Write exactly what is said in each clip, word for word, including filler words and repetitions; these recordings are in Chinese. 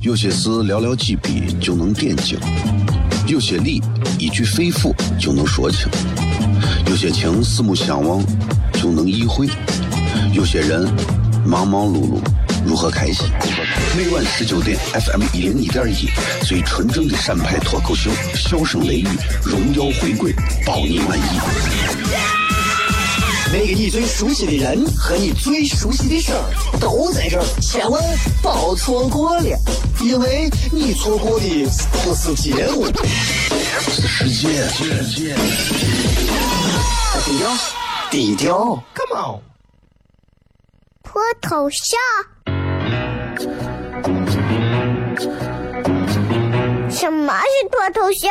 有些事寥寥几笔就能点睛，有些理一句肺腑就能说清，有些情四目相望就能意会，有些人忙忙碌碌如何开心？每晚十九点 F M 一零一点一，最纯正的陕派脱口秀，笑声雷雨，荣耀回归，包你满意。 每个你最熟悉的人和你最熟悉的事儿都在这儿，千万别错过了，因为你错过的不是结果，是世界。低调，低调 ，Come on。脱头像，什么是脱头像？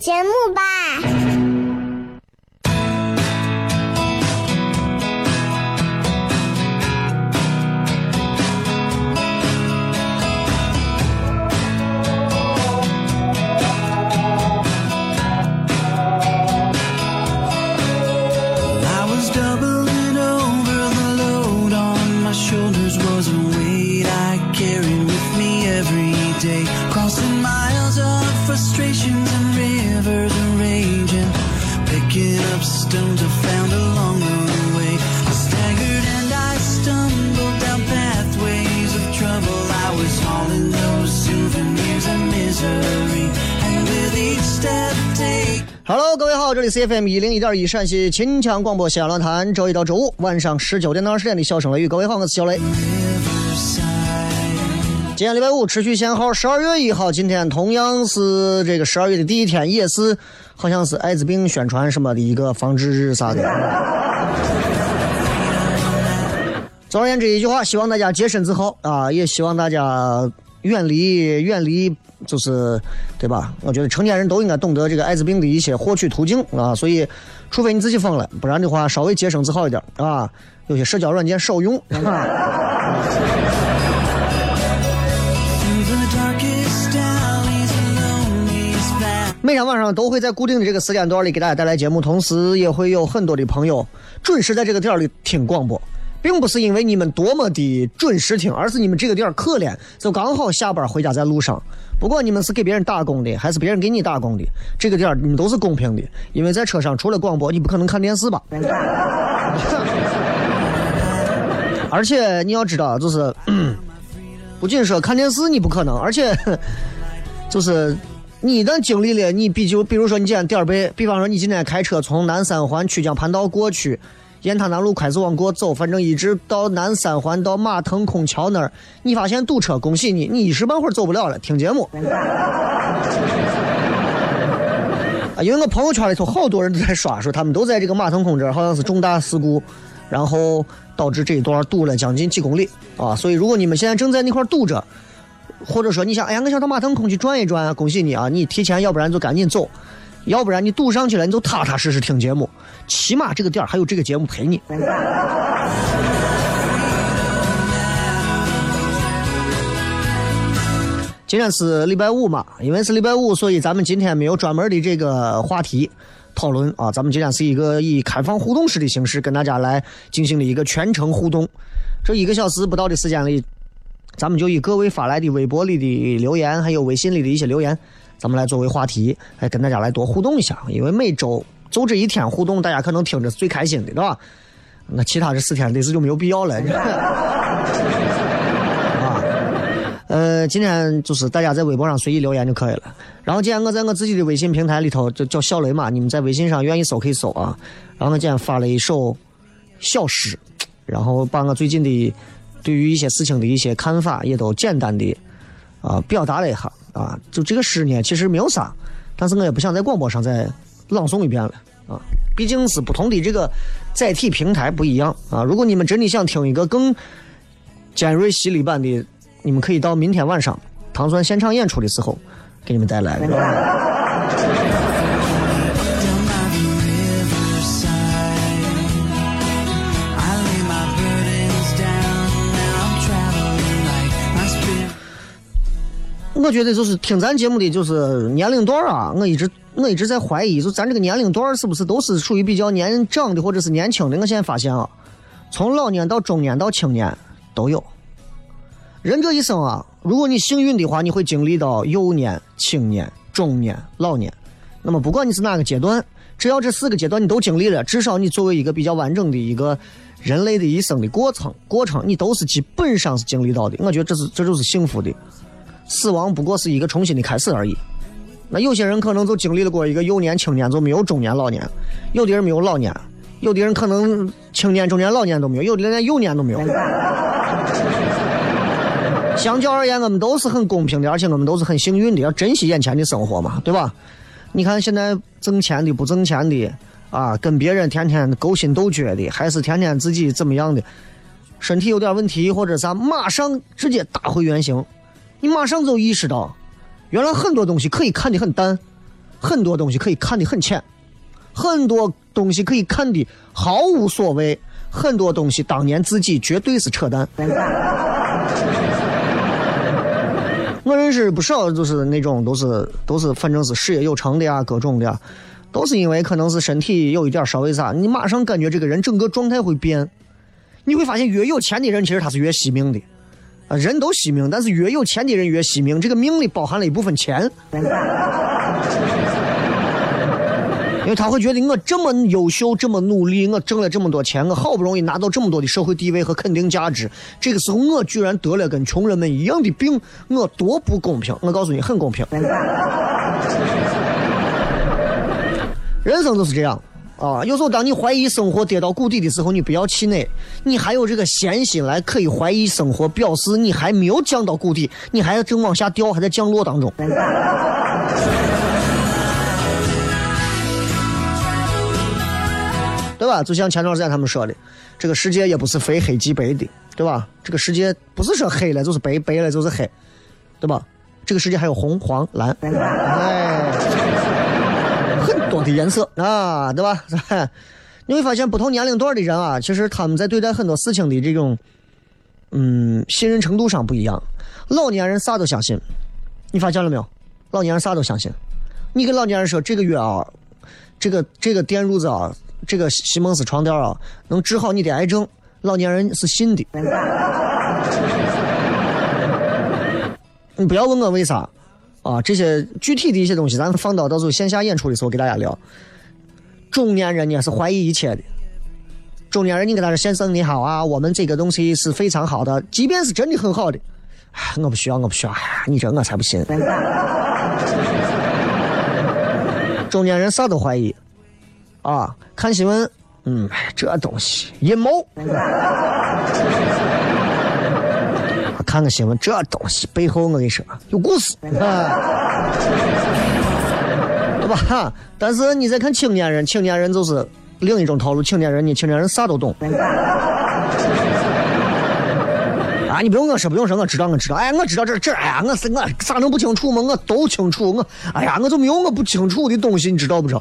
节目吧。Hello， 各位好，这里是 F M 一零一点一陕西秦腔广播西安论坛，周一到周五晚上十九点到二十点的笑声雷雨。各位好，我是小雷。今天礼拜五，持续限号，十二月一号，今天同样是这个十二月的第一天，也是好像是艾滋病宣传什么的一个防治日啥的。 总而言之一句话，希望大家洁身自好啊，也希望大家远离远离，就是对吧？我觉得成年人都应该懂得这个艾滋病的一些获取途径啊，所以除非你自己疯了，不然的话稍微洁身自好一点啊。有些社交软件少用。啊、每天晚上都会在固定的这个时间段里给大家带来节目，同时也会有很多的朋友准时在这个点里听广播。 并不是因为你们多么的准时听，而是你们这个点可怜，就刚好下班回家在路上。不管你们是给别人打工的，还是别人给你打工的，这个点你们都是公平的。因为在车上除了广播，你不可能看电视吧？而且你要知道，就是、嗯、不仅说看电视你不可能，而且就是你一旦经历了，你比就比如说你今天点背，比方说你今天开车从南三环曲江盘道过去。 雁塔南路开始往过走，反正一直到南三环到马腾空桥那儿，你发现堵车，恭喜你，你一时半会儿走不了了。听节目，啊，因为我朋友圈里头好多人都在刷，说他们都在这个马腾空这儿，好像是重大事故，然后导致这一段堵了将近几公里啊。所以如果你们现在正在那块堵着，或者说你想，哎呀，我想到马腾空去转一转啊，恭喜你啊，你提前，要不然就赶紧走。 要不然你堵上去了，你就踏踏实实听节目，起码这个店还有这个节目陪你。今天是礼拜五嘛，因为是礼拜五，所以咱们今天没有专门的这个话题讨论啊。咱们今天是一个以开放互动式的形式跟大家来进行了一个全程互动。这一个小时不到的时间里，咱们就以各位发来的微博里的留言，还有微信里的一些留言。 咱们来作为话题，来跟大家来多互动一下，因为每周就这一天互动，大家可能听着是最开心的，对吧？那其他这四天类似就没有必要了。啊，呃，今天就是大家在微博上随意留言就可以了。然后今天我在我自己的微信平台里头，就叫小雷嘛，你们在微信上愿意搜可以搜啊。然后我今天发了一首小诗，然后把我最近的对于一些事情的一些看法也都简单的啊、呃、表达了一下。 啊，就这个诗呢，其实没有啥，但是我也不想在广播上再朗诵一遍了啊，毕竟是不同的这个载体平台不一样啊。如果你们真的想听一个更尖锐洗礼版的，你们可以到明天晚上糖蒜现场演出的时候给你们带来的。我觉得就是听咱节目的就是年龄段啊，我一直我一直在怀疑，就咱这个年龄段是不是都是属于比较年长的或者是年轻的。我现在发现啊，从老年到中年到青年都有。人这一生啊，如果你幸运的话，你会经历到幼年、青年、中年、老年。那么不管你是哪个阶段，只要这四个阶段你都经历了，至少你作为一个比较完整的一个人类的一生的过程过程你都是基本上是经历到的。我觉得这是这就是幸福的。死亡不过是一个重新的开始而已。那有些人可能就经历了过一个幼年、青年，就没有中年、老年；有的人没有老年，有的人可能青年、中年、老年都没有，有的人连幼年都没有。相较而言，我们都是很公平的，而且我们都是很幸运的，要珍惜眼前的生活嘛，对吧？你看现在挣钱的、不挣钱的啊，跟别人天天勾心斗角的，还是天天自己怎么样的，身体有点问题或者啥，马上直接打回原形。你马上就意识到，原来很多东西可以看得很淡，很多东西可以看得很浅，很多东西可以看得毫无所谓，很多东西当年自己绝对是扯淡。我认识不少，就是那种都是都是反正是事业有成的呀，各种的呀，都是因为可能是身体有一点稍微啥，你马上感觉这个人整个状态会变。你会发现，越有钱的人其实他是越惜命的。人都惜命，但是越有钱的人越惜命，这个命里包含了一部分钱。因为他会觉得我这么优秀，这么努力，我挣了这么多钱，我好不容易拿到这么多的社会地位和肯定价值，这个时候我居然得了跟穷人们一样的病，我多不公平。我告诉你，很公平。人生就是这样啊，有时候当你怀疑生活跌到谷底的时候，你不要气馁，你还有这个闲心来可以怀疑生活，表示你还没有降到谷底，你还正往下掉，还在降落当中。对吧？就像前段时间他们说的，这个世界也不是非黑即白的，对吧？这个世界不是说黑了就是白，白了就是黑，对吧？这个世界还有红、黄、蓝，哎。很多的颜色啊，对吧？你会发现不同年龄段的人啊，其实他们在对待很多事情的这种嗯信任程度上不一样。老年人啥都相信，你发现了没有？老年人啥都相信。你跟老年人说这个月啊，这个这个电褥子啊，这个席梦思床垫啊，能治好你的癌症，老年人是信的。你不要问我为啥。啊，这些具体的一些东西，咱放到到时候线下演出的时候给大家聊。中年人也是怀疑一切的，中年人你跟他说先生你好啊，我们这个东西是非常好的，即便是真的很好的，哎，我不需要，我不需要，你这我才不信。中年人啥都怀疑，啊，看新闻，嗯，这东西阴谋。看看新闻，这东西背后我跟你说有故事，啊，对吧？但是你再看青年人，青年人就是另一种套路。青年人，你青年人啥都懂。啊，你不用我说，不用说，我知道，我知道。哎，我知道这这，哎呀，我是我啥能不清楚吗？我都清楚。我，哎呀，我就没有我不清楚的东西，你知道不知道？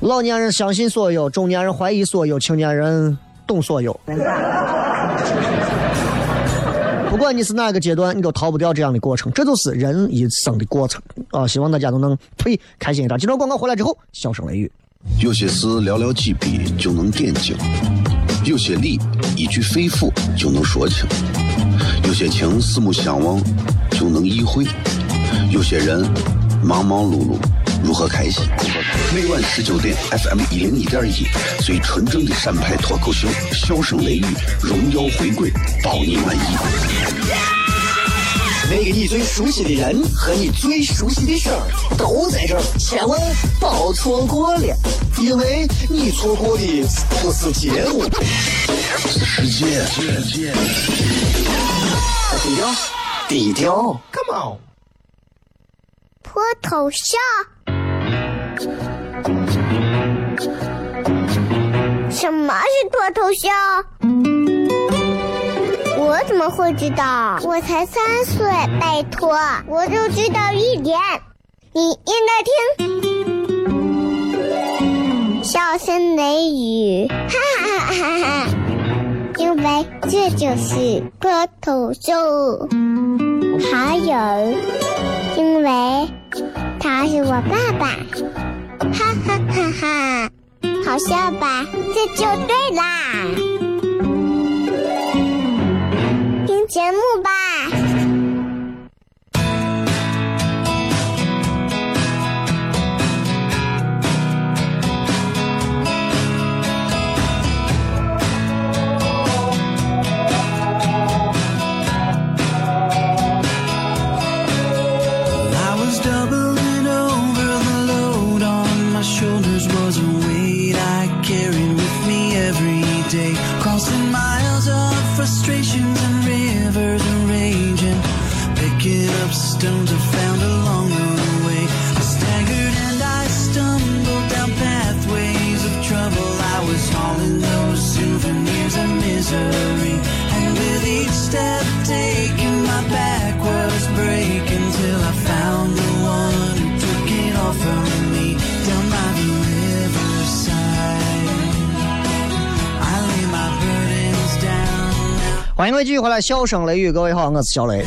老年人相信所有，中年人怀疑所有，青年人懂所有。不管你是哪个阶段，你都逃不掉这样的过程，这就是人一生的过程啊！希望大家都能呸开心一点。今朝广告回来之后，笑声雷雨。有些事寥寥几笔就能点睛，有些力一句肺腑就能说清，有些情四目相望就能意会，有些人忙忙碌碌如何开心？每晚十九点 F M 一零一点一，最纯正的陕派脱口秀，笑声雷雨，荣耀回归，包你满意。那个你最熟悉的人和你最熟悉的事儿都在这儿，千万别错过了，因为你错过的不是结果，是世界。低调，低调 ，Come on， 脱头像。什么是脱头像？我怎么会知道？我才三岁，拜托，我就知道一点。你应该听，笑声雷雨，哈哈哈哈哈！因为这就是脱口秀。还有，因为他是我爸爸，哈哈哈哈！好笑吧？这就对啦。 节目吧。欢迎各位继续回来，笑声雷雨，各位好，我是小雷。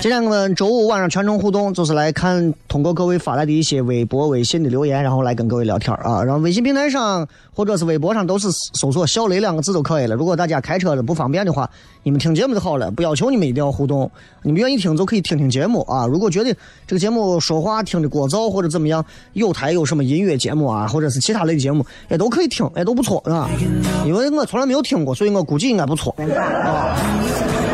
今天我们周五晚上全程互动，就是来看通过各位发来的一些微博、微信的留言，然后来跟各位聊天啊。然后微信平台上或者是微博上都是搜索“小雷”两个字就可以了。如果大家开车的不方便的话，你们听节目就好了，不要求你们一定要互动，你们愿意听就可以听听节目啊。如果觉得这个节目说话听着过早或者怎么样，有台有什么音乐节目啊，或者是其他类节目也都可以听，也都不错啊。因为我从来没有听过，所以我估计应该不错啊。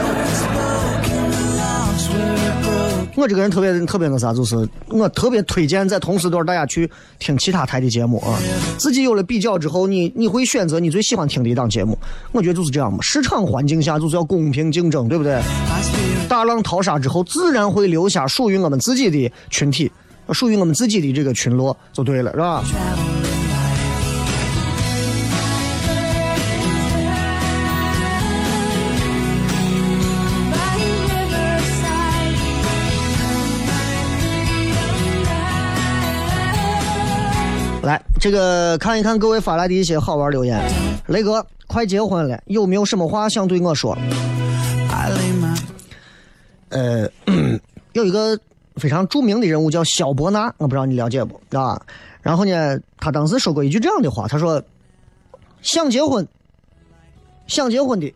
我这个人特别特别那啥，就是我特别推荐在同时段大家去听其他台的节目啊。自己有了比较之后，你你会选择你最喜欢听的一档节目。我觉得就是这样嘛，市场环境下就是要公平竞争，对不对？大浪淘沙之后，自然会留下属于我们自己的群体，属于我们自己的这个群落就对了，是吧？来，这个看一看各位发来的一些好玩留言。雷哥，快结婚了，有没有什么话想对我说？呃，有一个非常著名的人物叫萧伯纳，我不知道你了解不啊？然后呢，他当时说过一句这样的话，他说：“想结婚，想结婚的，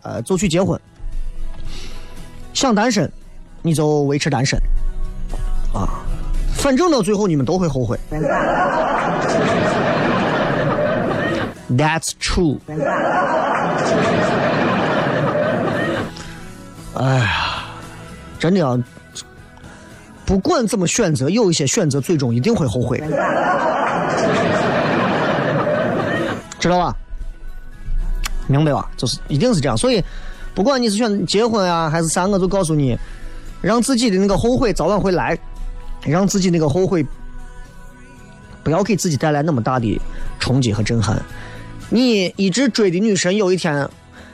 呃，就去结婚；想单身，你就维持单身。”啊。反正到最后你们都会后悔。That's true。哎呀，真的啊，不管怎么选择，有一些选择最终一定会后悔，知道吧？明白吧？就是一定是这样。所以，不管你是选结婚啊，还是三个，就告诉你，让自己的那个后悔早晚会来。让自己那个后悔，不要给自己带来那么大的冲击和震撼。你一直追的女神，有一天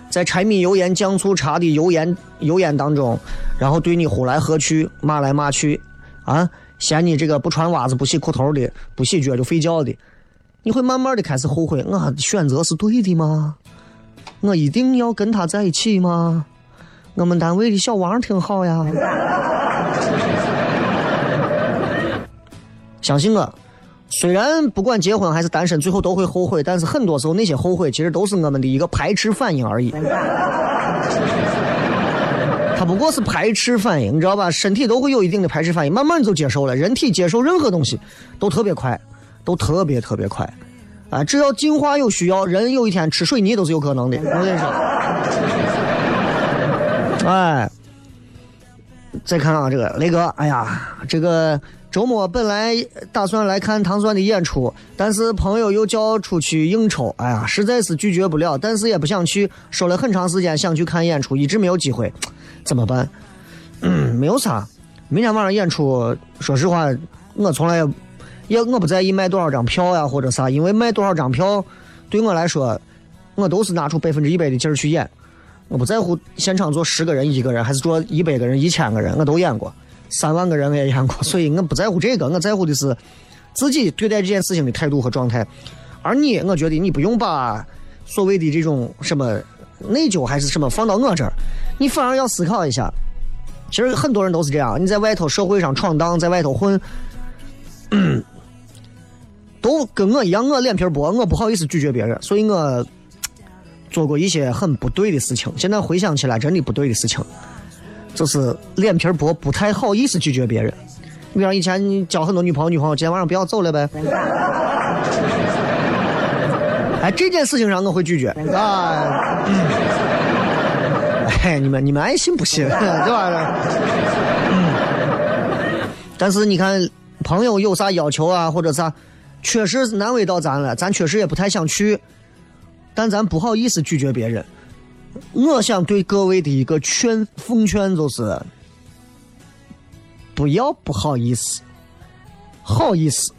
在柴米油盐酱醋茶的油盐油盐当中，然后对你呼来喝去、骂来骂去，啊，嫌你这个不穿袜子、不洗裤头的、不洗脚就睡觉的，你会慢慢的开始后悔：我选择是对的吗？我一定要跟他在一起吗？我们单位的小王挺好呀。相信我，虽然不管结婚还是单身，最后都会后悔，但是很多时候那些后悔其实都是我们的一个排斥反应而已。它不过是排斥反应，你知道吧？身体都会有一定的排斥反应，慢慢就接受了。人体接受任何东西都特别快，都特别特别快啊！只要进化有需要，人有一天吃水泥都是有可能的。我跟你说，哎，再看啊，这个雷哥，哎呀，这个。周末本来打算来看唐酸的演出，但是朋友又叫出去应酬，哎呀，实在是拒绝不了，但是也不想去，说了很长时间想去看演出，一直没有机会，怎么办？嗯，没有啥，明天晚上演出，说实话，我从来也我不在意卖多少张票呀、啊、或者啥，因为卖多少张票对我来说我都是拿出百分之一百的劲儿去演，我不在乎现场坐十个人一个人还是坐一百个人一千个人，我都演过，三万个人我也演过，所以我不在乎这个，我在乎的是自己对待这件事情的态度和状态。而你，我觉得你不用把所谓的这种什么内疚还是什么放到我这儿，你反而要思考一下。其实很多人都是这样，你在外头社会上闯荡，在外头混，嗯、都跟我一样，我脸皮薄，我不好意思拒绝别人，所以我做过一些很不对的事情。现在回想起来，真的不对的事情，就是脸皮薄，不太好意思拒绝别人。你比方以前你交很多女朋友，女朋友今天晚上不要走了呗。哎，这件事情上我会拒绝啊、嗯！哎，你们你们爱信不信，对吧、嗯？但是你看，朋友有啥要求啊，或者啥，确实难为到咱了，咱确实也不太想去，但咱不好意思拒绝别人。我想对各位的一个劝奉劝就是，不要不好意思，好意思。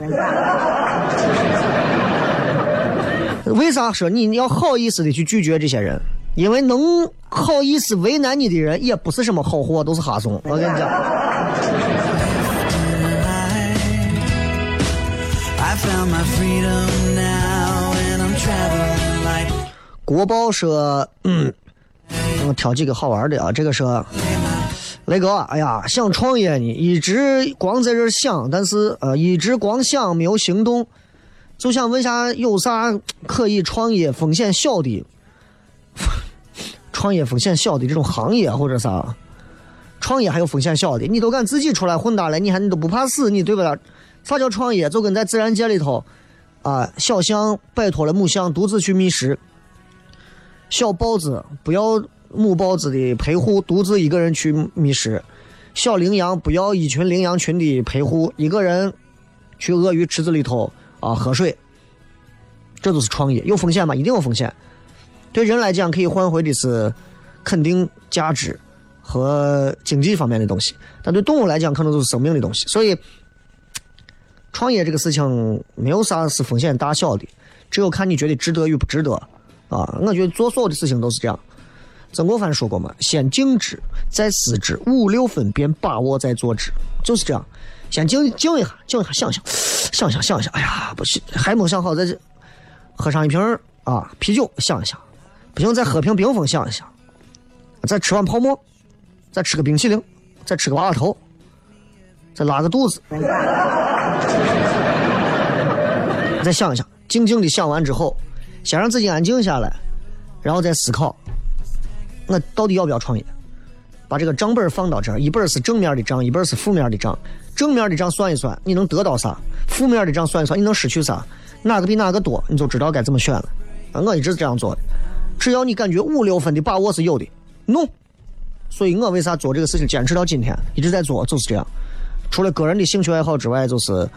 为啥说你要好意思的去拒绝这些人？因为能好意思为难你的人也不是什么好货，都是哈怂。我跟你讲，国宝说，嗯，我挑几个好玩的啊。这个说，雷哥，哎呀，想创业你一直光在这想，但是呃，一直光想没有行动。就想问下有啥可以创业风险小的，创业风险小的这种行业或者啥，创业还有风险小的，你都敢自己出来混打来，你还你都不怕死，你对不对？啥叫创业？就跟在自然界里头，啊、呃，小象摆脱了母象，独自去觅食；小豹子不要母豹子的陪护，独自一个人去觅食；小羚羊不要一群羚羊群的陪护，一个人去鳄鱼池子里头。啊，喝水，这都是创业，有风险吗？一定有风险。对人来讲，可以换回的是肯定价值和经济方面的东西，但对动物来讲，可能都是生命的东西。所以，创业这个事情没有啥是风险大小的，只有看你觉得值得与不值得。啊，我觉得做所有的事情都是这样。曾国藩说过嘛，先静止，再思止，五六分便把握再做止，就是这样。先静静一下，静一下，想想，想想，想想，哎呀，不行，还没想好，再喝上一瓶啊啤酒，想一想，不行，再喝瓶冰峰，想一想，再吃碗泡沫，再吃个冰淇淋，再吃个娃娃头，再拉个肚子，再想一想，静静的想完之后，想让自己安静下来，然后再思考，那到底要不要创业？把这个账本放到这儿，一本是正面的账，一本是负面的账。正面的账算一算，你能得到啥？负面的账算一算，你能失去啥？哪个比哪个多，你就知道该怎么选了。啊，我一直这样做的。只要你感觉五六分的把握是有的，弄、no。所以我为啥做这个事情，坚持到今天一直在做，就是这样。除了个人的兴趣爱好之外，就是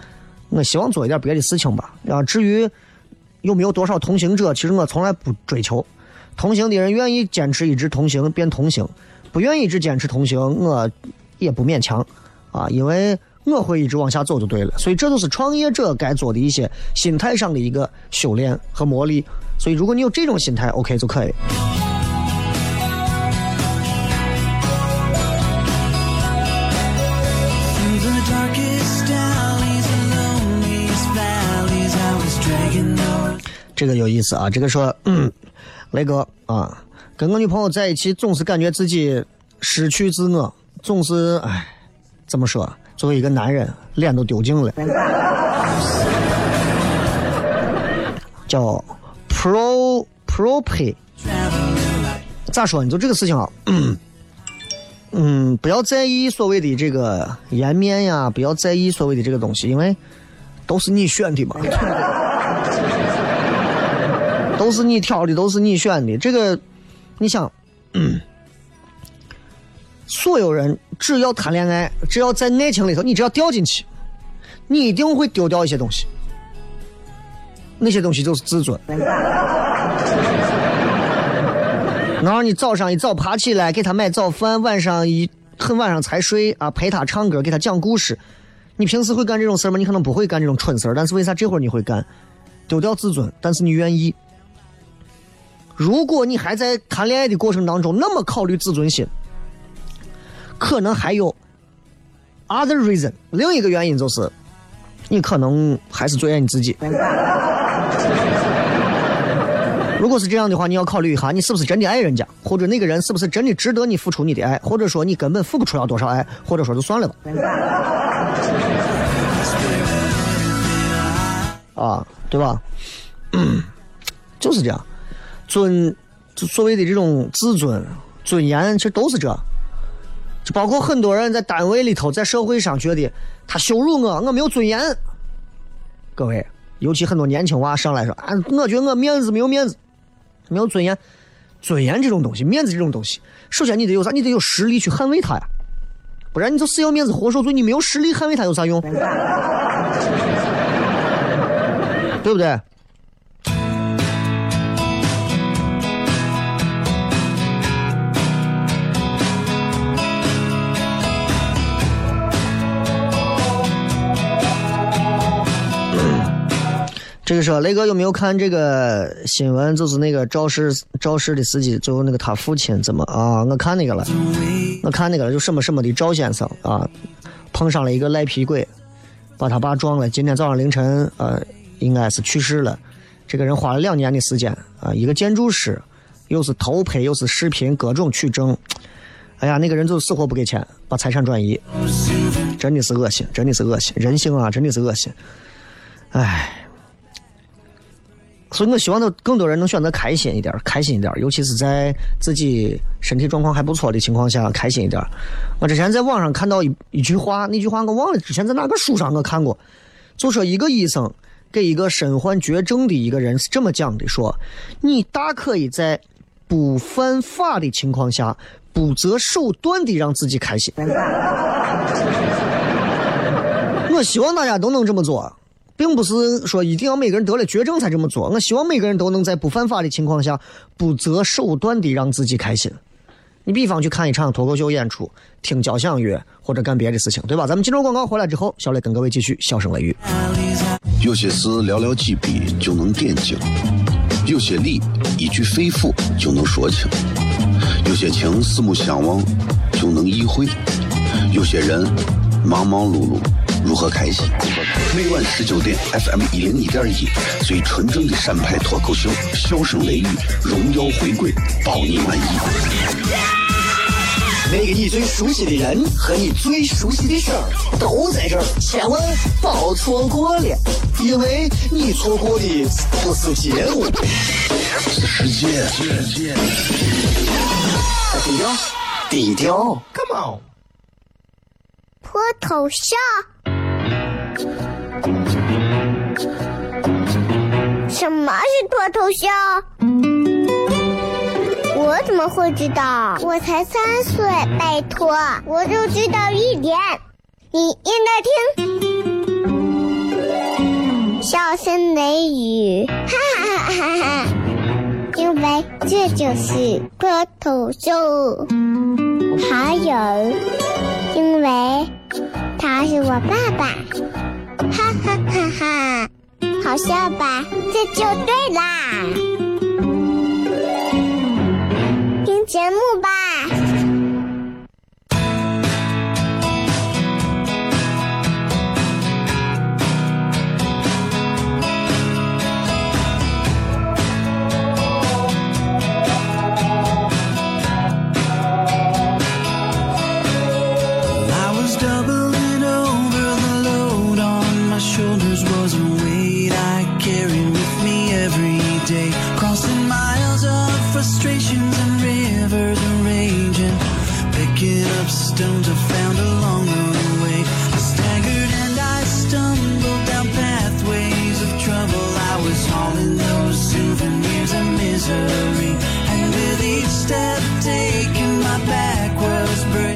我希望做一点别的事情吧。啊，至于有没有多少同行者，其实我从来不追求。同行的人愿意坚持一直同行，便同行。不愿意一直坚持同行，我也不勉强啊，因为我会一直往下走就对了。所以这都是创业者该做的一些心态上的一个修炼和磨砺。所以如果你有这种心态 ，OK 就可以。这个有意思啊，这个说，嗯，雷哥啊。跟个女朋友在一起，总是感觉自己失去自我，总是哎，怎么说？作为一个男人，脸都丢尽了。叫 pro propy， 咋说？你就这个事情啊，嗯，嗯，不要在意所谓的这个颜面呀，不要在意所谓的这个东西，因为都是你选的嘛，都是你挑的，都是你选的，这个。你想，嗯，所有人只要谈恋爱，只要在爱情里头，你只要掉进去，你一定会丢掉一些东西。那些东西就是自尊。然后你早上一早爬起来给他买早饭，晚上一很晚上才睡啊，陪他唱歌，给他讲故事。你平时会干这种事吗？你可能不会干这种蠢事，但是为啥这会儿你会干？丢掉自尊，但是你愿意。如果你还在谈恋爱的过程当中那么考虑自尊心，可能还有 other reason， 另一个原因就是你可能还是最爱你自己。如果是这样的话，你要考虑一下，你是不是真的爱人家，或者那个人是不是真的值得你付出你的爱，或者说你根本付不出要多少爱，或者说就算了吧。啊，对吧？嗯，就是这样。尊，所谓的这种自尊、尊严，其实都是这，就包括很多人在单位里头、在社会上觉得他羞辱我，我没有尊严。各位，尤其很多年轻娃上来说啊，我觉得我面子没有面子。没有尊严，尊严这种东西，面子这种东西，首先你得有啥？你得有实力去捍卫它呀，不然你就死要面子活受罪，你没有实力捍卫它有啥用？对不对？这个时候，雷哥有没有看这个新闻？就是那个肇事肇事的司机，最后那个他父亲怎么啊？我看那个了，我看那个了，就什么什么的赵先生啊，碰上了一个赖皮鬼，把他爸撞了。今天早上凌晨，呃，应该是去世了。这个人花了两年的时间啊，一个建筑师，又是偷拍，又是视频，各种取证。哎呀，那个人就死活不给钱，把财产转移，真的是恶心，真的是恶心，人性啊，真的是恶心，哎。所以我希望更多人能选择开心一点，开心一点，尤其是在自己身体状况还不错的情况下，开心一点。我之前在网上看到 一, 一句话，那句话我忘了之前在哪个书上我看过，就说一个医生给一个身患绝症的一个人是这么讲的，说你大可以在不犯法的情况下不择手段地让自己开心。我希望大家都能这么做，并不是说一定要每个人得了绝症才这么做，我希望每个人都能在不犯法的情况下不择手段地让自己开心。你比方去看一场脱口秀演出，听交响乐，或者干别的事情，对吧？咱们进入广告回来之后，小磊跟各位继续笑声雷雨。有些事寥寥几笔就能点睛，有些力一句非腑就能说清，有些情四目相望就能意会，有些人忙忙碌碌如何开心？每晚十九点 F M 一零一点一，最纯正的陕派脱口秀，笑声雷雨，荣耀回归，保你满意。那个你最熟悉的人和你最熟悉的事儿都在这儿，千万别错过了，因为你错过的不是节目，是世界。低调，低调 ，Come on， 脱头像。什么是脱头像？我怎么会知道？我才三岁，拜托，我就知道一点。你应该听，笑声雷雨，哈哈哈哈哈！因为这就是脱头像。还有，因为他是我爸爸。哈哈哈哈，好笑吧？这就对啦，听节目吧。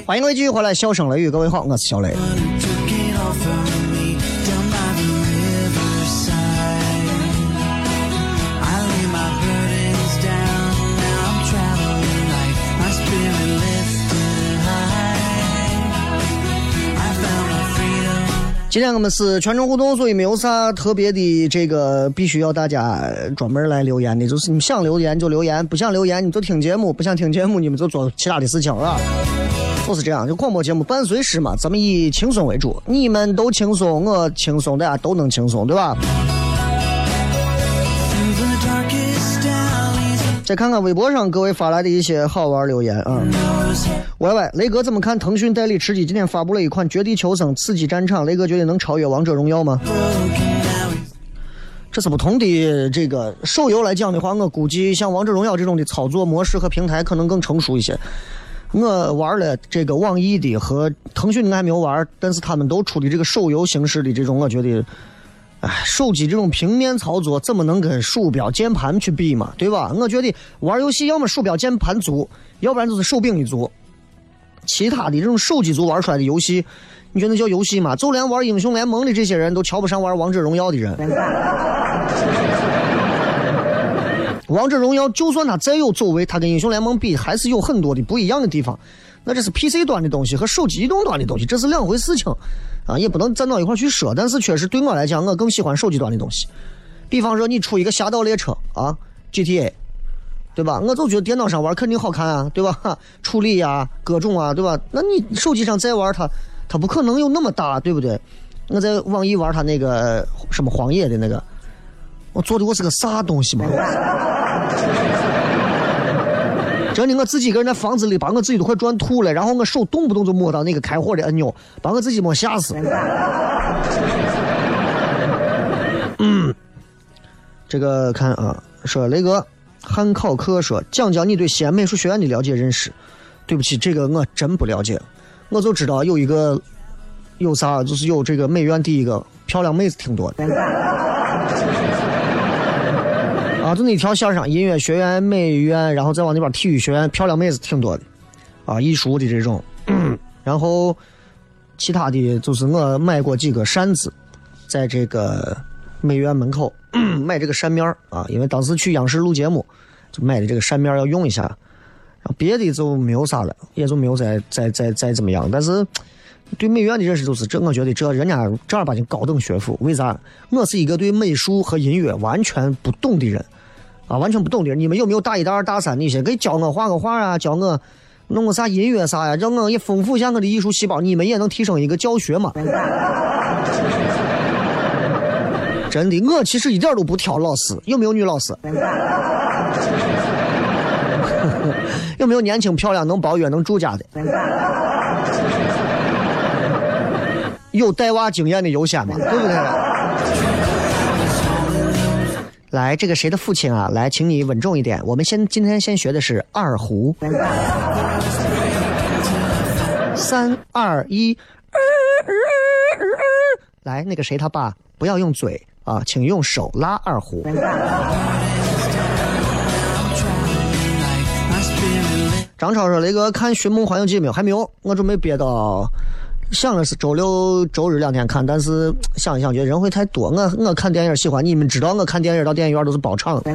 欢迎各位继续回来，笑声雷雨，各位好，我是小雷。今天我们是全程互动，所以没有啥特别的这个必须要大家专门来留言的，就是你想留言就留言，不想留言你就听节目，不想听节目你们就做其他的事情啊。就是这样，就广播节目伴随时嘛，咱们以轻松为主，你们都轻松，我轻松，大家都能轻松，对吧？再看看微博上各位发来的一些好玩留言啊。喂喂，雷哥怎么看腾讯代理吃鸡今天发布了一款绝地求生刺激战场，雷哥觉得能超越王者荣耀吗？这是不同的，这个手游来讲的话，我估计像王者荣耀这种的操作模式和平台可能更成熟一些。我玩了这个网易的和腾讯还没有玩，但是他们都处理这个手游形式的这种，我觉得哎，手机这种平面操作怎么能跟鼠标键盘去比嘛，对吧？我觉得玩游戏要么鼠标键盘族，要不然就是手柄一族，其他的这种手机族玩出来的游戏，你觉得那叫游戏吗？就连玩英雄联盟的这些人都瞧不上玩王者荣耀的人。王者荣耀就算它再有作为，它跟英雄联盟比还是有很多的不一样的地方，那这是 P C 端的东西和手机移动端的东西，这是两回事情啊，也不能站到一块去说。但是确实对我来讲，我更喜欢手机端的东西，比方说你出一个侠盗猎车啊 G T A， 对吧？我就觉得电脑上玩肯定好看啊，对吧？处理啊各种啊，对吧？那你手机上再玩它，它不可能有那么大，对不对？我在网易玩它那个什么黄页的那个，我做的我是个啥东西嘛？真的，我自己一个人在房子里，把我自己都快转吐了，然后我手动不动就摸到那个开火的按钮，把我自己摸吓死。嗯，这个看啊，说雷哥，汉考科说讲讲你对西安美术学院的了解认识。对不起，这个我真不了解，我就知道有一个有啥，就是有这个美院第一个漂亮妹子挺多的。啊，就那条线上，音乐学院、美院，然后再往那边体育学院，漂亮妹子挺多的，啊，艺术的这种。嗯、然后，其他的就是我买过几个扇子，在这个美院门口卖、嗯、这个扇面啊，因为当时去央视录节目，就卖的这个扇面要用一下，然后别的就没有啥了，也就没有再再再再怎么样。但是对美院的认识就是，这我觉得这人家正儿八经高等学府，为啥？我是一个对美术和音乐完全不懂的人。啊，完全不懂的人，你们有没有大一、大二、大三那些？可以教我画个画啊，教我弄个啥音乐啥呀、啊，让我也丰富一下我的艺术细胞。你们也能提升一个教学嘛？真的，我其实一点都不挑老师，有没有女老师？有没有年轻漂亮、能包月、能住家的？有带娃经验的优先嘛？对不对？来，这个谁的父亲啊？来，请你稳重一点。我们先今天先学的是二胡。三二一，来，那个谁他爸不要用嘴啊，请用手拉二胡。张超说：“雷哥看《寻梦环游记》没有？还没有，我准备憋到想的是周六周日两天看，但是想一想觉得人会太多。我我看电影喜欢，你们知道我看电影到电影院都是包场的。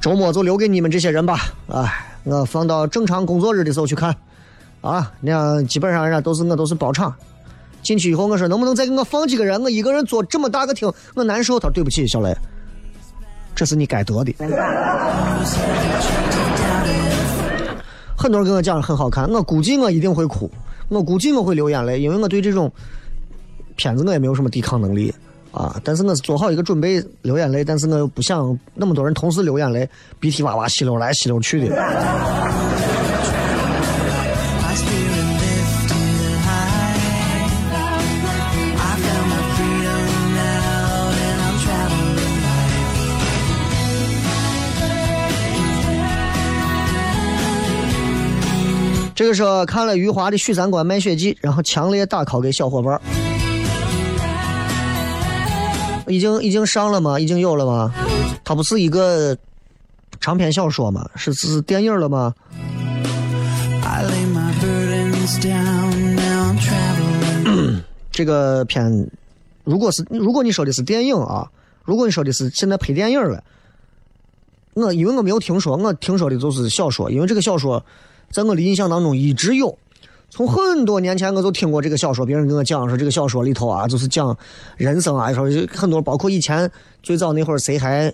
周末就留给你们这些人吧，哎，我放到正常工作日的时候去看，啊，那样基本上人家都是我都是包场。进去以后我说能不能再给我放几个人？我一个人坐这么大个厅，我难受。他对不起，小雷，这是你该得的。”很多人跟我讲很好看，我估计我一定会哭，我估计我会流眼泪，因为我对这种片子我也没有什么抵抗能力啊。但是我做好一个准备流眼泪，但是我又不像那么多人同时流眼泪，鼻涕哇哇吸溜来吸溜去的。这个时候看了余华的《许三观卖血记》，然后强烈打 call 给小伙伴。已经已经上了吗？已经有了吗？它不是一个长篇小说吗？是是电影了吗？这个片，如果是如果你说的是电影啊，如果你说的是现在拍电影了，我因为我没有听说，我听说的就是小说，因为这个小说在我的印象当中一直有，从很多年前我就听过这个小说，别人跟我讲说这个小说里头啊，就是讲人生啊，说很多，包括以前最早那会儿谁还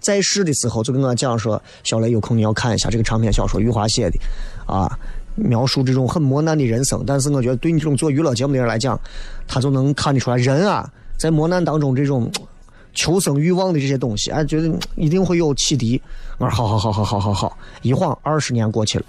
在世的时候，就跟我讲说，小雷有空你要看一下这个长篇小说，余华写的，啊，描述这种很磨难的人生。但是我觉得对你这种做娱乐节目的人来讲，他就能看得出来，人啊，在磨难当中这种求生欲望的这些东西，哎，觉得一定会有启迪。我说好好好好好好好，一晃二十年过去了。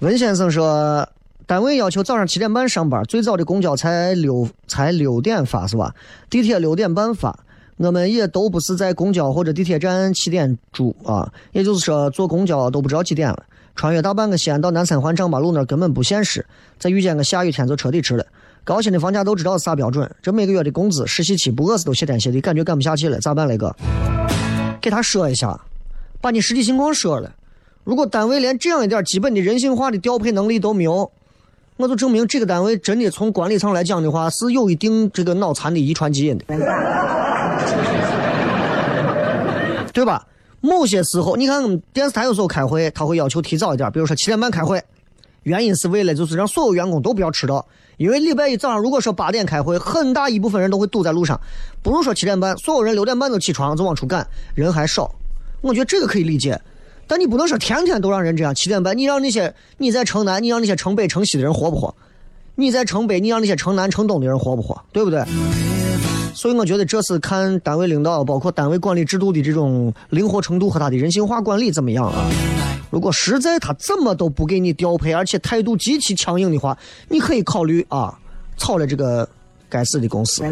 文先生说，单位要求早上七点半上班，最早的公交才六才六点发是吧？地铁六点半发，我们也都不是在公交或者地铁站七点住啊，也就是说坐公交都不知道几点了。穿越大半个西安到南三环张八路那儿根本不现实，再遇见个下雨天就彻底迟了。高薪的房价都知道啥标准，这每个月的工资实习期不饿死都谢天谢地，感觉干不下去了，咋办？来个给他说一下，把你实际情况说了。如果单位连这样一点基本的人性化的调配能力都没有，那就证明这个单位真的从管理层来讲的话，是有一定这个脑残的遗传基因的，对吧？某些时候你看我们电视台有时候开会，他会要求提早一点，比如说七点半开会，原因是为了就是让所有员工都不要迟到，因为礼拜一早上如果说八点开会，很大一部分人都会堵在路上，不如说七点半，所有人六点半都起床就往出干，人还少，我觉得这个可以理解。但你不能说天天都让人这样七点半，你让那些你在城南，你让那些城北城西的人活不活？你在城北，你让那些城南城东的人活不活？对不对？所以我觉得这次看单位领导包括单位管理制度的这种灵活程度和他的人性化管理怎么样啊。如果实在他这么都不给你调配，而且态度极其强硬的话，你可以考虑啊操了这个该死的公司。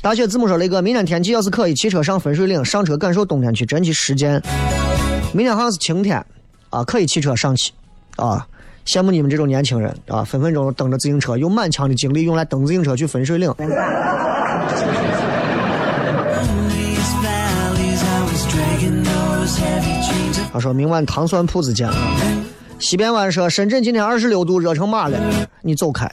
大雪字幕说了一个，明天天气要是可以，骑车上分水岭，上车感受冬天去，珍惜时间。明天好像是晴天啊，可以骑车上去啊，羡慕你们这种年轻人啊，分分钟等着自行车，用漫长的精力用来等自行车去分水岭。他说明晚糖酸铺子见。西边湾说深圳今天二十六度，热成嘛了，你走开。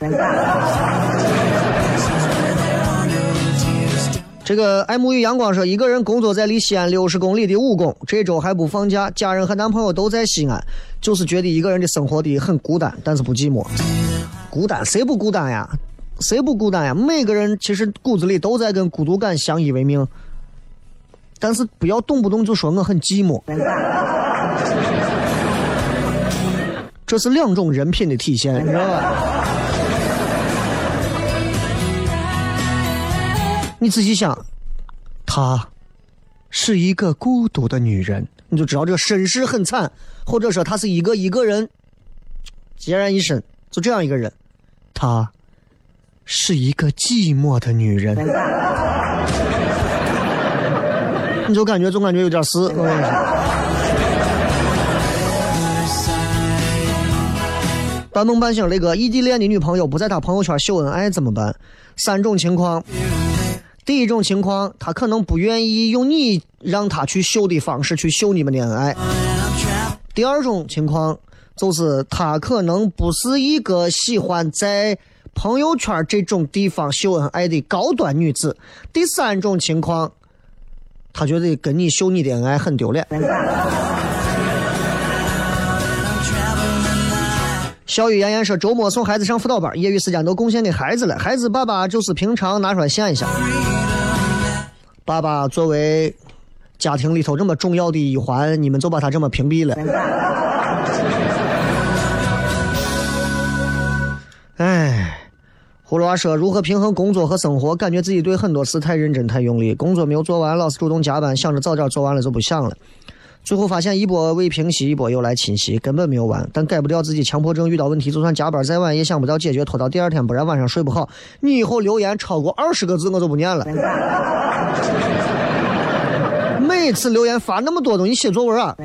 这个爱沐浴阳光说，一个人工作在离西安六十公里的务工，这周还不放假，家人和男朋友都在西安，就是觉得一个人的生活的很孤单，但是不寂寞。孤单谁不孤单呀？谁不孤单呀？每个人其实骨子里都在跟孤独感相依为命，但是不要动不动就说我很寂寞，这是两种人品的体现，你知道吧？你仔细想，她是一个孤独的女人，你就知道这个身世很惨，或者说她是一个一个人孑然一身，就这样一个人。她是一个寂寞的女人，你就感觉总感觉有点丝。半梦半醒那个异地恋的女朋友不在她朋友圈秀恩爱怎么办？三种情况。第一种情况，他可能不愿意用你让他去秀的方式去秀你们的恩爱。第二种情况就是他可能不是一个喜欢在朋友圈这种地方秀恩爱的高端女子。第三种情况，他觉得跟你秀你的恩爱很丢脸。小雨妍妍说，周末送孩子上辅导班，业余时间都贡献给孩子了，孩子爸爸就是平常拿出来献一下。爸爸作为家庭里头这么重要的一环，你们就把他这么屏蔽了，哎。葫芦娃说，如何平衡工作和生活，感觉自己对很多事太认真太用力，工作没有做完，老是主动加班，想着早点做完了就不想了，最后发现一波未平息，一波又来侵袭，根本没有完。但改不掉自己强迫症，遇到问题就算加班再晚也想不到解决，拖到第二天，不然晚上睡不好。你以后留言超过二十个字我就不念了。每次留言发那么多东西，写作文啊。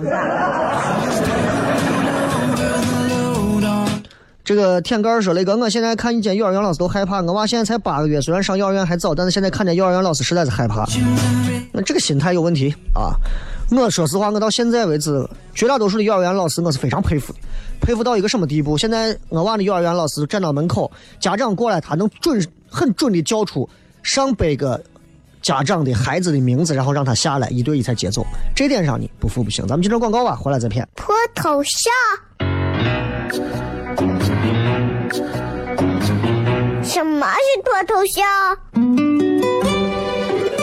这个天干说了一个，我现在看一见幼儿园老师都害怕，我娃现在才八个月，虽然上幼儿园还早，但是现在看见幼儿园老师实在是害怕。那这个心态有问题啊。我说实话，我到现在为止绝大多数的幼儿园老师我是非常佩服的，佩服到一个什么地步？现在我娃的幼儿园老师站到门口，家长过来，他能准很准的叫出上百个家长的孩子的名字，然后让他下来一对一才接走。这点上你不服不行。咱们进入广告吧，回来再片。脱头像，什么是脱头像？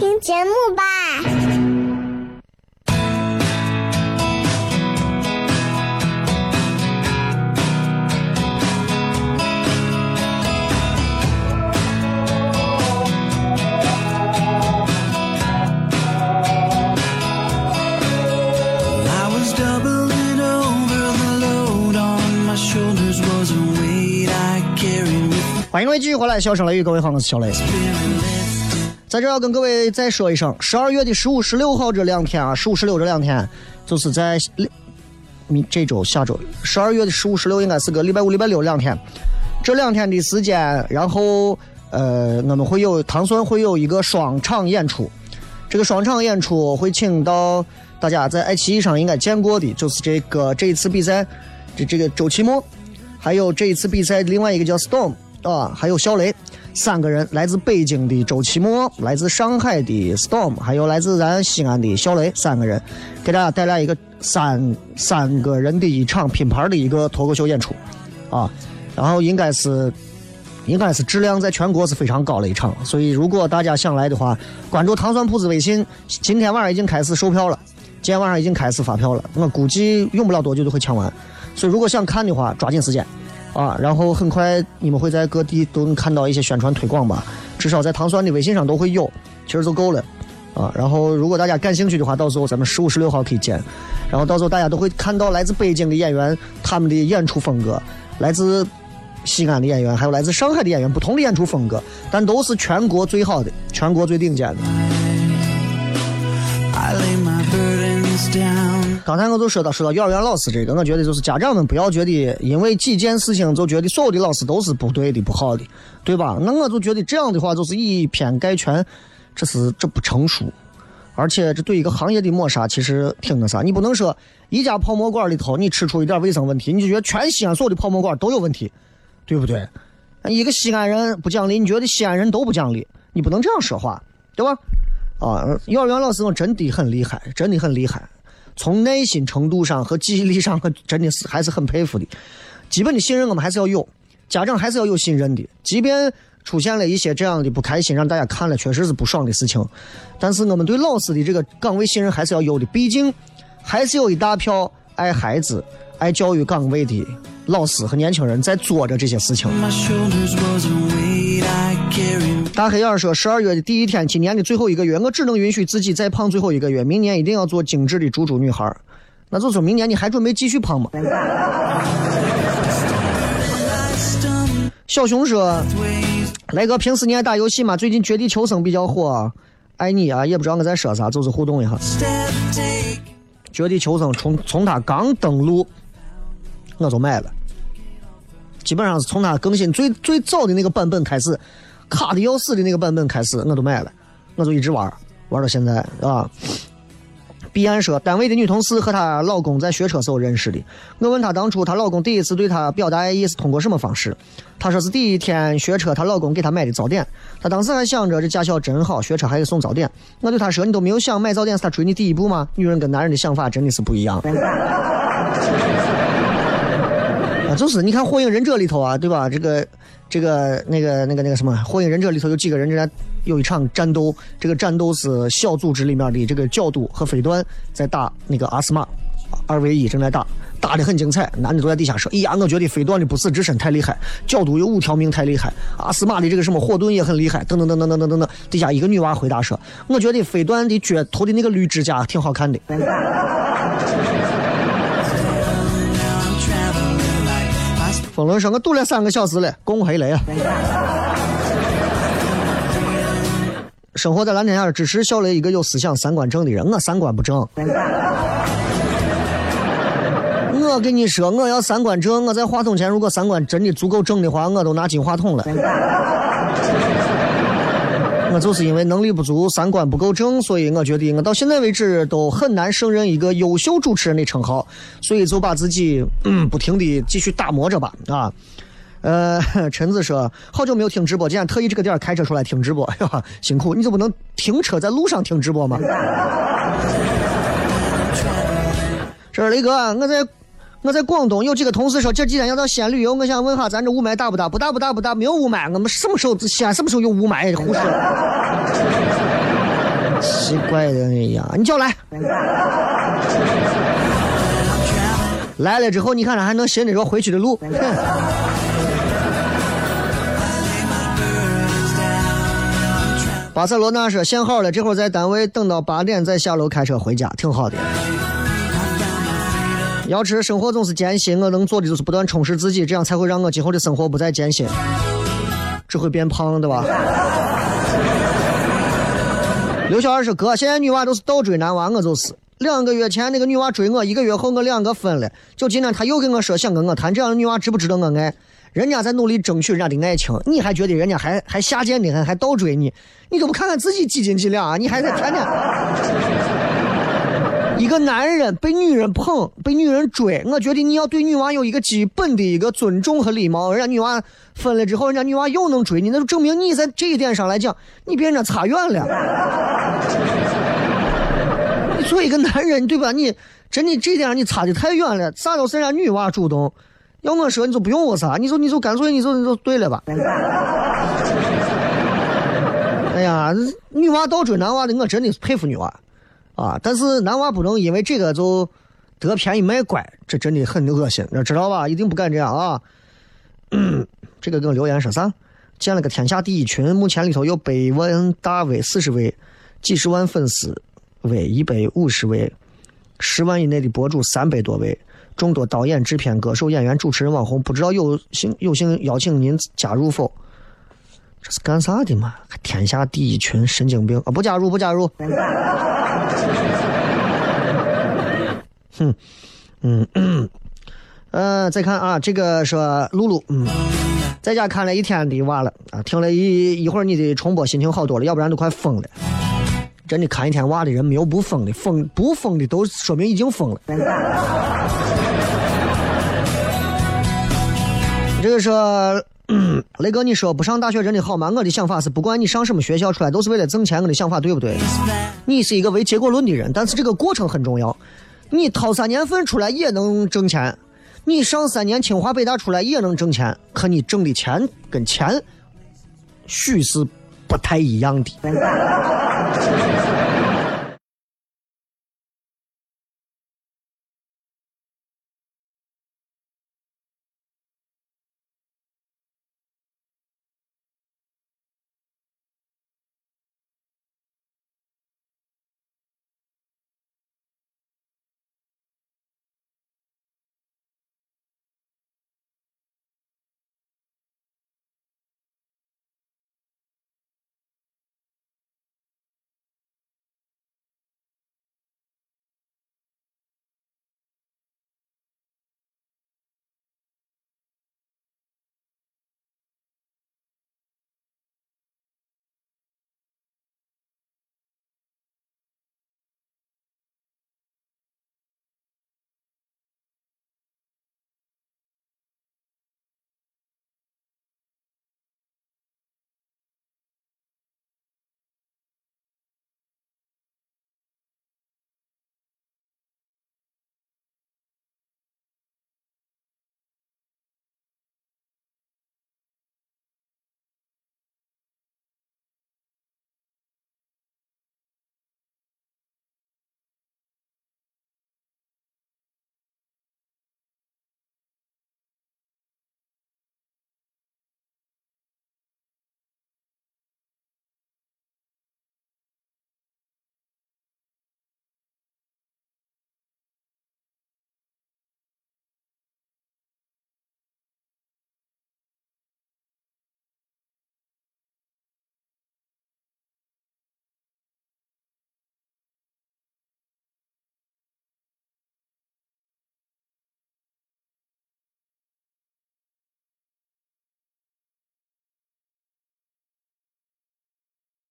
听节目吧。欢迎各位继续回来，笑声雷雨，各位好，我是小雷。在这要跟各位再说一声，十二月的十五、十六号这两天啊，十五、十六这两天，就是在这周、下周，十二月的十五、十六应该是个礼拜五、礼拜六两天。这两天的时间，然后呃，我们会有唐孙会有一个双场演出，这个双场演出会请到大家在爱奇艺上应该见过的，就是这个这一次比赛，这这个周奇墨，还有这一次比赛另外一个叫 Storm。啊，还有肖雷，三个人，来自北京的周奇墨，来自上海的 Storm， 还有来自咱西安的肖雷，三个人给大家带来一个三三个人的一场品牌的一个脱口秀演出，啊，然后应该是应该是质量在全国是非常高的一场，所以如果大家想来的话，关注糖蒜铺子微信，今天晚上已经开始售票了，今天晚上已经开始发票了，我估计用不了多久就会抢完，所以如果想看的话，抓紧时间。啊，然后很快你们会在各地都能看到一些宣传推广吧，至少在糖酸的微信上都会有，其实都够了啊。然后如果大家感兴趣的话，到时候咱们十五、十六号可以见，然后到时候大家都会看到来自北京的演员他们的演出风格，来自西安的演员还有来自上海的演员不同的演出风格，但都是全国最好的，全国最顶尖的。刚才我都说到说到幼儿园老师这个，我觉得就是家长们不要觉得因为几件事情就觉得所有的老师都是不对的、不好的，对吧？那我就觉得这样的话就是以偏概全，这是这不成熟，而且这对一个行业的抹杀其实挺那啥。你不能说一家泡沫馆里头你吃出一点卫生问题，你就觉得全西安所有的泡沫馆都有问题，对不对？一个西安人不讲理，你觉得西安人都不讲理，你不能这样说话，对吧？啊，幼儿园老师我真的很厉害，真的很厉害。从内心程度上和记忆力上，真的是还是很佩服的。基本的信任我们还是要有，家长还是要有信任的。即便出现了一些这样的不开心，让大家看了确实是不爽的事情，但是我们对老师的这个岗位信任还是要有的。毕竟还是有一大票爱孩子、爱教育岗位的老师和年轻人在做着这些事情。大黑燕说：“十二月的第一天，今年的最后一个月，我只能允许自己再胖最后一个月。明年一定要做精致的猪猪女孩。那就说明年你还准备继续胖吗？”小熊说：“来哥，平时你爱打游戏吗？最近《绝地求生》比较火，爱你啊！也不知道我在说啥，就是互动一下。《绝地求生》从从它刚登陆，我就买了。基本上是从它更新最最早的那个版本开始。”卡的要死的那个版本开始，我都卖了，我就一直玩，玩到现在啊。彼岸说，单位的女同事和她老公在学车时候认识的。我问她当初她老公第一次对她表达爱意是通过什么方式，她说是第一天学车，她老公给她买的早点。她当时还想着这驾校真好，学车还给送早点。我对她说，你都没有想买早点是她追你第一步吗？女人跟男人的想法真的是不一样。啊，就是你看《火影忍者》里头啊，对吧？这个。这个那个那个那个什么《火影忍者》里头有几个人之间有一场战斗，这个战斗是小组织里面的这个角度和飞端在打那个阿斯玛，二 v 一正在打，打得很精彩。男的都在地下说：“哎呀，我觉得飞端的不死之身太厉害，角度有五条命太厉害，阿斯玛的这个什么火遁也很厉害。”等等等等等等等等。底下一个女娃回答说：“我觉得飞端的脚头的那个绿指甲挺好看的。”风轮说我堵了三个小时了，公黑雷啊！生活在蓝天下只是笑了一个有思想三观正的人，我三观不正。我跟你说，我要三观正，我在话筒前如果三观真的足够正的话，我都拿进话筒了。我就是因为能力不足，三观不够正，所以我觉得我到现在为止都很难胜任一个优秀主持人的称号，所以就把自己、嗯、不停地继续打磨着吧啊。呃，陈子说好久没有听直播，竟然特意这个地儿开车出来听直播，哎呀，辛苦！你怎么能停车在路上听直播吗？这是雷哥，我在我在广东有几个同事说，这几天要到西安旅游，我想问哈，咱这雾霾大不大？不大不大不大，没有雾霾。我们什么时候西安什么时候有雾霾？胡说！奇怪的呀，你叫来。来了之后，你看看还能寻得着回去的路。巴塞罗那是限号了，这会儿在单位等到八点再下楼开车回家，挺好的。瑶池生活总是艰辛，我能做的就是不断充实自己，这样才会让我今后的生活不再艰辛，只会变胖，对吧？刘小二是哥，现在女娃都是倒追男娃，我就是两个月前那个女娃追我，一个月后我两个分了，就今天她又跟我说想跟我谈，这样的女娃值不值得我爱？人家在努力争取人家的爱情，你还觉得人家还还下贱你，还还倒追你，你都不看看自己几斤几两啊？你还在谈恋爱？一个男人被女人碰，被女人追，我觉得你要对女娃有一个基本的一个尊重和礼貌。人家女娃分了之后，人家女娃又能追你，那就证明你在这一点上来讲，你比人家差远了。你作为一个男人，对吧？你真的这一点上你差的太远了，啥都是人家女娃主动。要我说，你就不用我啥，你就你就干脆你就你就对了吧。哎呀，女娃倒追男娃的，我真的佩服女娃啊！但是男娃不能因为这个就得便宜卖乖，这真的很恶心，知道吧？一定不干这样啊！嗯、这个跟我留言说啥？建了个天下第一群，目前里头有百万大 V 四十位，几十万粉丝 V 一百五十位，十万以内的博主三百多位。众多导演、制片、歌手、演员、主持人、网红，不知道有幸有幸邀请您加入否？这是干啥的嘛？天下第一群，神经病啊！不加入，不加入。哼，嗯嗯，呃，再看啊，这个说露露，嗯，在家看了一天的娃了啊，听了一一会儿你的重播，心情好多了，要不然都快疯了。真的看一天娃的人没有不疯的，疯不疯的都说明已经疯了。这个说、嗯、雷哥，你说不上大学真的好吗？我的想法是，不管你上什么学校出来，都是为了挣钱。我的想法对不对？你是一个为结果论的人，但是这个过程很重要。你掏三年份出来也能挣钱，你上三年清华北大出来也能挣钱，可你挣的钱跟钱许是不太一样的。